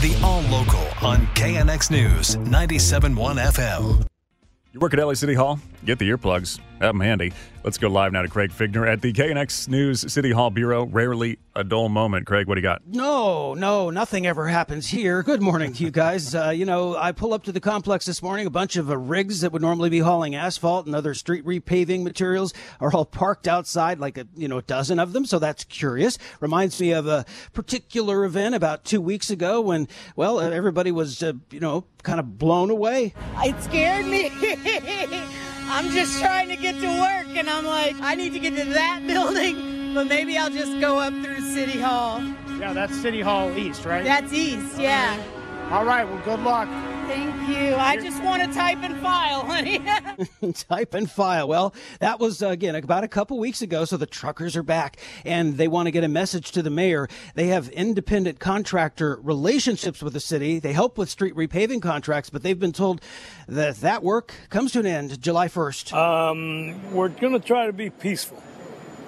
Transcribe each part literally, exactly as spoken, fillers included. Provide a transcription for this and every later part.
The All Local on K N X News, ninety-seven point one F M. You work at L A City Hall? Get the earplugs. Have them handy. Let's go live now to Craig Figner at the K N X News City Hall Bureau. Rarely a dull moment. Craig, what do you got? No, no, nothing ever happens here. Good morning to you guys. Uh, you know, I pull up to the complex this morning. A bunch of uh, rigs that would normally be hauling asphalt and other street repaving materials are all parked outside, like a you know a dozen of them. So that's curious. Reminds me of a particular event about two weeks ago when, well, everybody was, uh, you know, kind of blown away. It scared me. I'm just trying to get to work, and I'm like, I need to get to that building, but maybe I'll just go up through City Hall. Yeah, that's City Hall East, right? That's East, all yeah. Right. All right, well, good luck. Thank you. I just want to type and file, honey. Type and file. Well, that was, again, about a couple weeks ago, so the truckers are back, and they want to get a message to the mayor. They have independent contractor relationships with the city. They help with street repaving contracts, but they've been told that that work comes to an end July first. Um, we're going to try to be peaceful.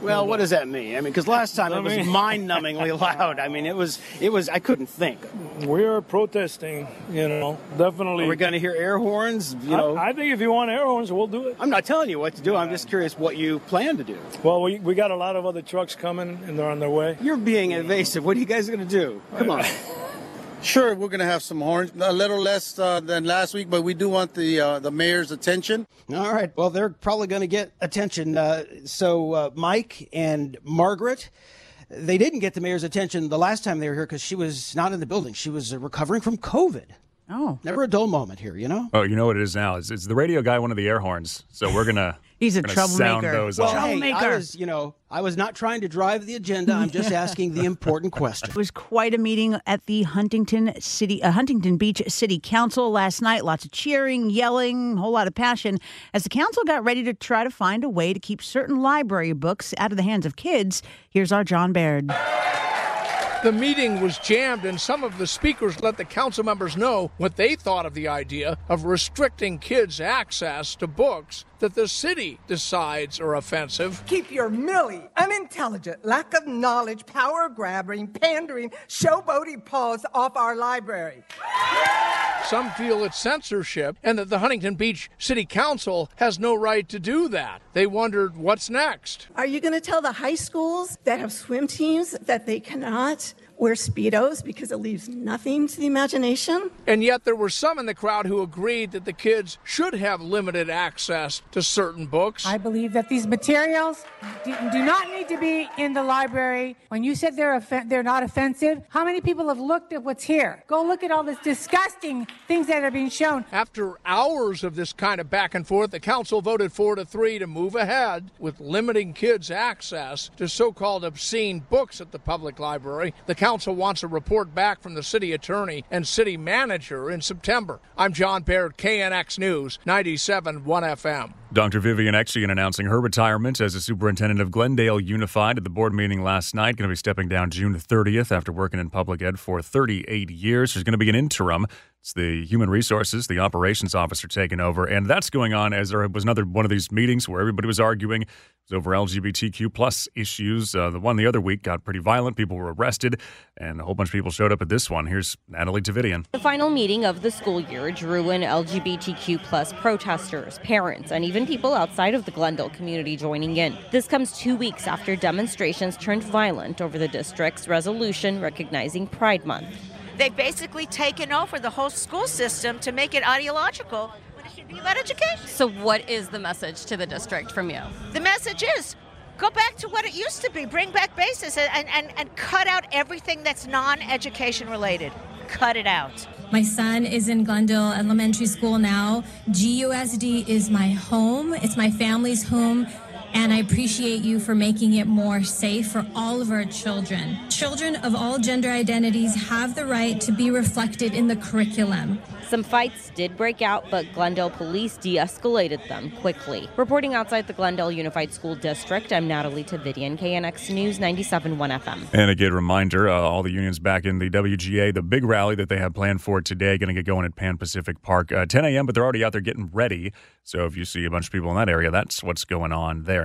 Well, what does that mean? I mean, because last time it was mind-numbingly loud. I mean, it was, it was. I couldn't think. We are protesting, you know, definitely. Are we going to hear air horns? You know, I, I think if you want air horns, we'll do it. I'm not telling you what to do. I'm just curious what you plan to do. Well, we we got a lot of other trucks coming, and they're on their way. You're being evasive. What are you guys going to do? Come on. Sure, we're going to have some horns, a little less uh, than last week, but we do want the uh, the mayor's attention. All right. Well, they're probably going to get attention. Uh, so uh, Mike and Margaret, they didn't get the mayor's attention the last time they were here because she was not in the building. She was uh, recovering from COVID. Oh. Never a dull moment here, you know? Oh, you know what it is now. It's, it's the radio guy, one of the air horns. So we're going to He's a troublemaker. Sound those well, hey, troublemaker. I was, you know, I was not trying to drive the agenda. I'm just asking the important question. It was quite a meeting at the Huntington City, uh, Huntington Beach City Council last night. Lots of cheering, yelling, a whole lot of passion as the council got ready to try to find a way to keep certain library books out of the hands of kids. Here's our John Baird. The meeting was jammed, and some of the speakers let the council members know what they thought of the idea of restricting kids' access to books that the city decides are offensive. Keep your milly, unintelligent, lack of knowledge, power-grabbing, pandering, showboating paws off our library. Some feel it's censorship and that the Huntington Beach City Council has no right to do that. They wondered, what's next? Are you going to tell the high schools that have swim teams that they cannot wear Speedos because it leaves nothing to the imagination? And yet there were some in the crowd who agreed that the kids should have limited access to certain books. I believe that these materials do, do not need to be in the library. When you said they're off- they're not offensive, how many people have looked at what's here? Go look at all this disgusting things that are being shown. After hours of this kind of back and forth, the council voted four to three to move ahead with limiting kids' access to so-called obscene books at the public library. The council wants a report back from the city attorney and city manager in September. I'm John Baird, K N X News, ninety-seven point one F M. Doctor Vivian Echian announcing her retirement as the superintendent of Glendale Unified at the board meeting last night. Going to be stepping down June thirtieth after working in public ed for thirty-eight years. She's going to be an interim. It's the human resources, the operations officer taking over. And that's going on as there was another one of these meetings where everybody was arguing. It was over L G B T Q plus issues. Uh, the one the other week got pretty violent. People were arrested, and a whole bunch of people showed up at this one. Here's Natalie Tavidian. The final meeting of the school year drew in L G B T Q plus protesters, parents, and even people outside of the Glendale community joining in. This comes two weeks after demonstrations turned violent over the district's resolution recognizing Pride Month. They've basically taken over the whole school system to make it ideological when it should be about education. So what is the message to the district from you? The message is, go back to what it used to be. Bring back basis and, and, and cut out everything that's non-education related. Cut it out. My son is in Glendale Elementary School now. G U S D is my home. It's my family's home. and I appreciate you for making it more safe for all of our children. Children of all gender identities have the right to be reflected in the curriculum. Some fights did break out, but Glendale police de-escalated them quickly. Reporting outside the Glendale Unified School District, I'm Natalie Tavidian, K N X News ninety-seven point one F M. And a good reminder, uh, all the unions back in the W G A, the big rally that they have planned for today, going to get going at Pan Pacific Park, uh, ten a.m., but they're already out there getting ready. So if you see a bunch of people in that area, that's what's going on there.